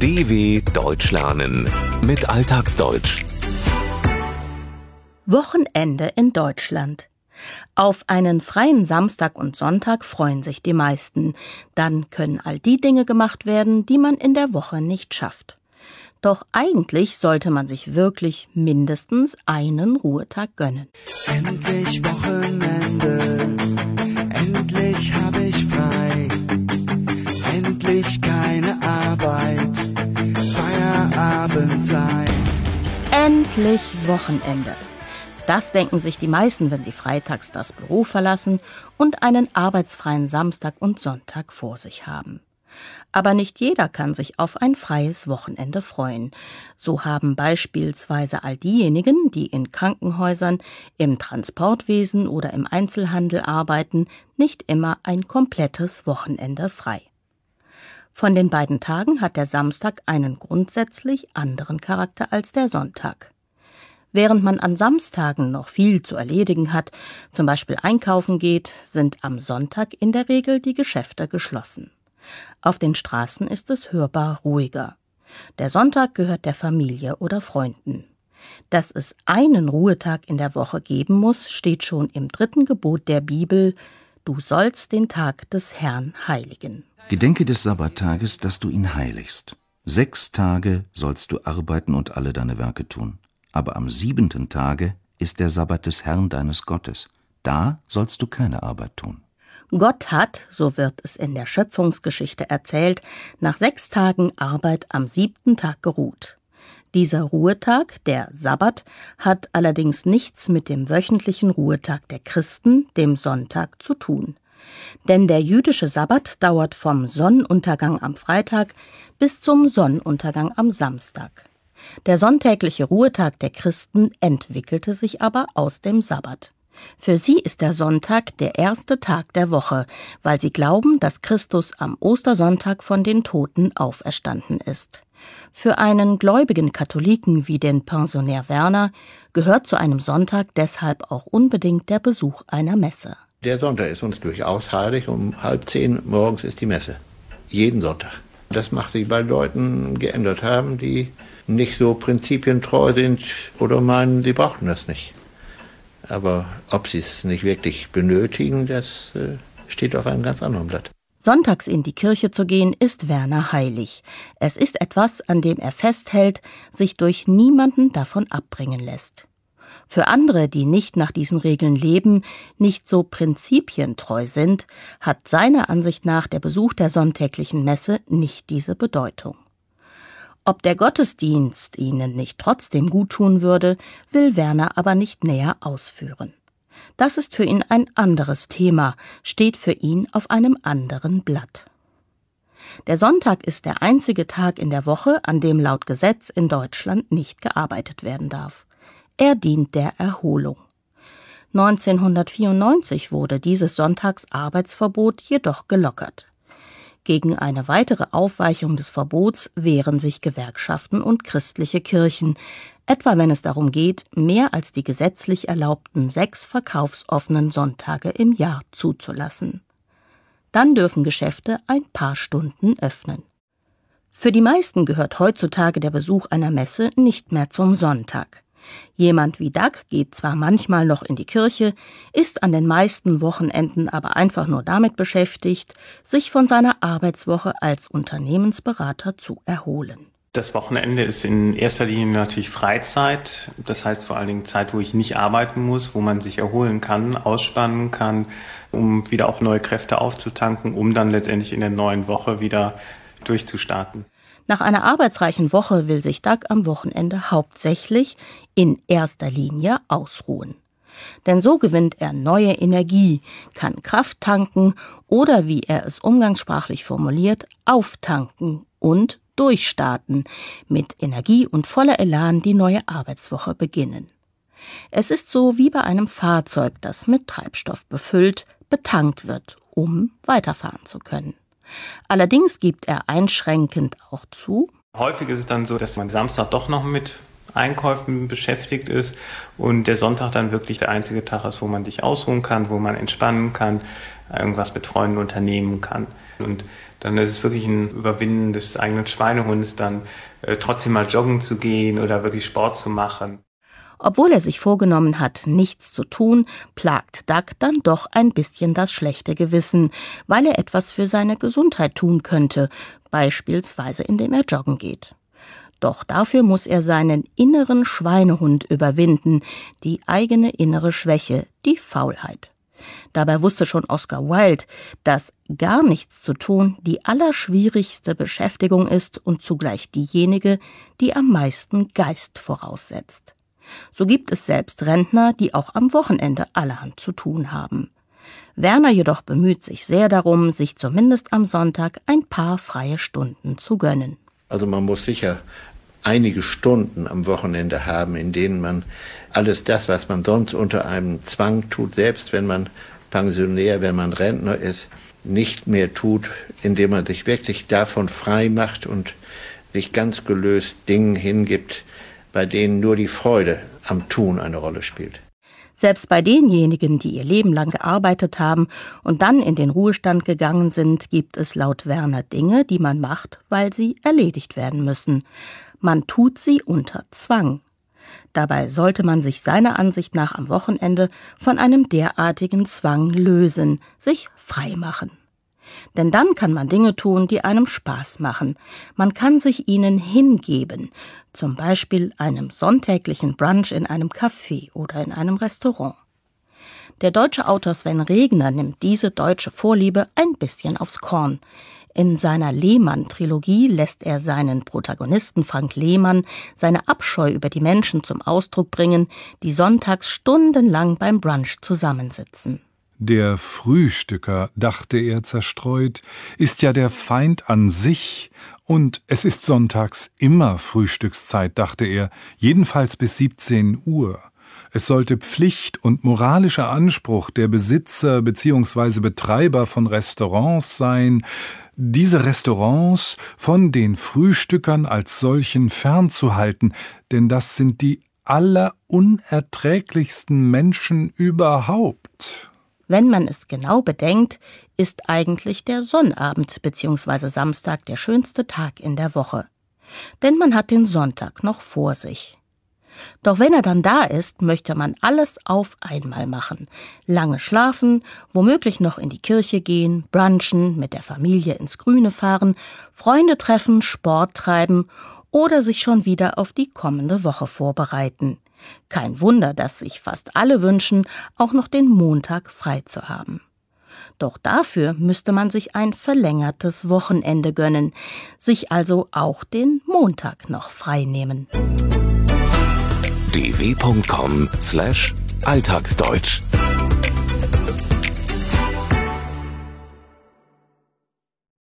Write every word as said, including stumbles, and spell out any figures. D W Deutsch lernen mit Alltagsdeutsch. Wochenende in Deutschland. Auf einen freien Samstag und Sonntag freuen sich die meisten. Dann können all die Dinge gemacht werden, die man in der Woche nicht schafft. Doch eigentlich sollte man sich wirklich mindestens einen Ruhetag gönnen. Endlich Wochenende, endlich hab ich frei, endlich keine Arbeit, Feierabendzeit. Endlich Wochenende. Das denken sich die meisten, wenn sie freitags das Büro verlassen und einen arbeitsfreien Samstag und Sonntag vor sich haben. Aber nicht jeder kann sich auf ein freies Wochenende freuen. So haben beispielsweise all diejenigen, die in Krankenhäusern, im Transportwesen oder im Einzelhandel arbeiten, nicht immer ein komplettes Wochenende frei. Von den beiden Tagen hat der Samstag einen grundsätzlich anderen Charakter als der Sonntag. Während man an Samstagen noch viel zu erledigen hat, zum Beispiel einkaufen geht, sind am Sonntag in der Regel die Geschäfte geschlossen. Auf den Straßen ist es hörbar ruhiger. Der Sonntag gehört der Familie oder Freunden. Dass es einen Ruhetag in der Woche geben muss, steht schon im dritten Gebot der Bibel: Du sollst den Tag des Herrn heiligen. Gedenke des Sabbattages, dass du ihn heiligst. Sechs Tage sollst du arbeiten und alle deine Werke tun. Aber am siebenten Tage ist der Sabbat des Herrn deines Gottes. Da sollst du keine Arbeit tun. Gott hat, so wird es in der Schöpfungsgeschichte erzählt, nach sechs Tagen Arbeit am siebten Tag geruht. Dieser Ruhetag, der Sabbat, hat allerdings nichts mit dem wöchentlichen Ruhetag der Christen, dem Sonntag, zu tun. Denn der jüdische Sabbat dauert vom Sonnenuntergang am Freitag bis zum Sonnenuntergang am Samstag. Der sonntägliche Ruhetag der Christen entwickelte sich aber aus dem Sabbat. Für sie ist der Sonntag der erste Tag der Woche, weil sie glauben, dass Christus am Ostersonntag von den Toten auferstanden ist. Für einen gläubigen Katholiken wie den Pensionär Werner gehört zu einem Sonntag deshalb auch unbedingt der Besuch einer Messe. Der Sonntag ist uns durchaus heilig. Um halb zehn morgens ist die Messe. Jeden Sonntag. Das macht sich bei Leuten geändert haben, die nicht so prinzipientreu sind oder meinen, sie brauchten das nicht. Aber ob sie es nicht wirklich benötigen, das äh, steht auf einem ganz anderen Blatt. Sonntags in die Kirche zu gehen, ist Werner heilig. Es ist etwas, an dem er festhält, sich durch niemanden davon abbringen lässt. Für andere, die nicht nach diesen Regeln leben, nicht so prinzipientreu sind, hat seiner Ansicht nach der Besuch der sonntäglichen Messe nicht diese Bedeutung. Ob der Gottesdienst ihnen nicht trotzdem guttun würde, will Werner aber nicht näher ausführen. Das ist für ihn ein anderes Thema, steht für ihn auf einem anderen Blatt. Der Sonntag ist der einzige Tag in der Woche, an dem laut Gesetz in Deutschland nicht gearbeitet werden darf. Er dient der Erholung. neunzehnhundertvierundneunzig wurde dieses Sonntagsarbeitsverbot jedoch gelockert. Gegen eine weitere Aufweichung des Verbots wehren sich Gewerkschaften und christliche Kirchen, etwa wenn es darum geht, mehr als die gesetzlich erlaubten sechs verkaufsoffenen Sonntage im Jahr zuzulassen. Dann dürfen Geschäfte ein paar Stunden öffnen. Für die meisten gehört heutzutage der Besuch einer Messe nicht mehr zum Sonntag. Jemand wie Dag geht zwar manchmal noch in die Kirche, ist an den meisten Wochenenden aber einfach nur damit beschäftigt, sich von seiner Arbeitswoche als Unternehmensberater zu erholen. Das Wochenende ist in erster Linie natürlich Freizeit, das heißt vor allen Dingen Zeit, wo ich nicht arbeiten muss, wo man sich erholen kann, ausspannen kann, um wieder auch neue Kräfte aufzutanken, um dann letztendlich in der neuen Woche wieder durchzustarten. Nach einer arbeitsreichen Woche will sich Doug am Wochenende hauptsächlich in erster Linie ausruhen. Denn so gewinnt er neue Energie, kann Kraft tanken oder, wie er es umgangssprachlich formuliert, auftanken und durchstarten, mit Energie und voller Elan die neue Arbeitswoche beginnen. Es ist so wie bei einem Fahrzeug, das mit Treibstoff befüllt, betankt wird, um weiterfahren zu können. Allerdings gibt er einschränkend auch zu: Häufig ist es dann so, dass man Samstag doch noch mit Einkäufen beschäftigt ist und der Sonntag dann wirklich der einzige Tag ist, wo man sich ausruhen kann, wo man entspannen kann, irgendwas mit Freunden unternehmen kann. Und dann ist es wirklich ein Überwinden des eigenen Schweinehundes, dann äh, trotzdem mal joggen zu gehen oder wirklich Sport zu machen. Obwohl er sich vorgenommen hat, nichts zu tun, plagt Dag dann doch ein bisschen das schlechte Gewissen, weil er etwas für seine Gesundheit tun könnte, beispielsweise indem er joggen geht. Doch dafür muss er seinen inneren Schweinehund überwinden, die eigene innere Schwäche, die Faulheit. Dabei wusste schon Oscar Wilde, dass gar nichts zu tun die allerschwierigste Beschäftigung ist und zugleich diejenige, die am meisten Geist voraussetzt. So gibt es selbst Rentner, die auch am Wochenende allerhand zu tun haben. Werner jedoch bemüht sich sehr darum, sich zumindest am Sonntag ein paar freie Stunden zu gönnen. Also man muss sicher einige Stunden am Wochenende haben, in denen man alles das, was man sonst unter einem Zwang tut, selbst wenn man Pensionär, wenn man Rentner ist, nicht mehr tut, indem man sich wirklich davon frei macht und sich ganz gelöst Dingen hingibt, bei denen nur die Freude am Tun eine Rolle spielt. Selbst bei denjenigen, die ihr Leben lang gearbeitet haben und dann in den Ruhestand gegangen sind, gibt es laut Werner Dinge, die man macht, weil sie erledigt werden müssen. Man tut sie unter Zwang. Dabei sollte man sich seiner Ansicht nach am Wochenende von einem derartigen Zwang lösen, sich frei machen. Denn dann kann man Dinge tun, die einem Spaß machen. Man kann sich ihnen hingeben, zum Beispiel einem sonntäglichen Brunch in einem Café oder in einem Restaurant. Der deutsche Autor Sven Regener nimmt diese deutsche Vorliebe ein bisschen aufs Korn. In seiner Lehmann-Trilogie lässt er seinen Protagonisten Frank Lehmann seine Abscheu über die Menschen zum Ausdruck bringen, die sonntags stundenlang beim Brunch zusammensitzen. Der Frühstücker, dachte er zerstreut, ist ja der Feind an sich, und es ist sonntags immer Frühstückszeit, dachte er, jedenfalls bis siebzehn Uhr. Es sollte Pflicht und moralischer Anspruch der Besitzer bzw. Betreiber von Restaurants sein, diese Restaurants von den Frühstückern als solchen fernzuhalten, denn das sind die allerunerträglichsten Menschen überhaupt. Wenn man es genau bedenkt, ist eigentlich der Sonnabend bzw. Samstag der schönste Tag in der Woche. Denn man hat den Sonntag noch vor sich. Doch wenn er dann da ist, möchte man alles auf einmal machen. Lange schlafen, womöglich noch in die Kirche gehen, brunchen, mit der Familie ins Grüne fahren, Freunde treffen, Sport treiben oder sich schon wieder auf die kommende Woche vorbereiten. Kein Wunder, dass sich fast alle wünschen, auch noch den Montag frei zu haben. Doch dafür müsste man sich ein verlängertes Wochenende gönnen, sich also auch den Montag noch frei nehmen. d w punkt com slash alltagsdeutsch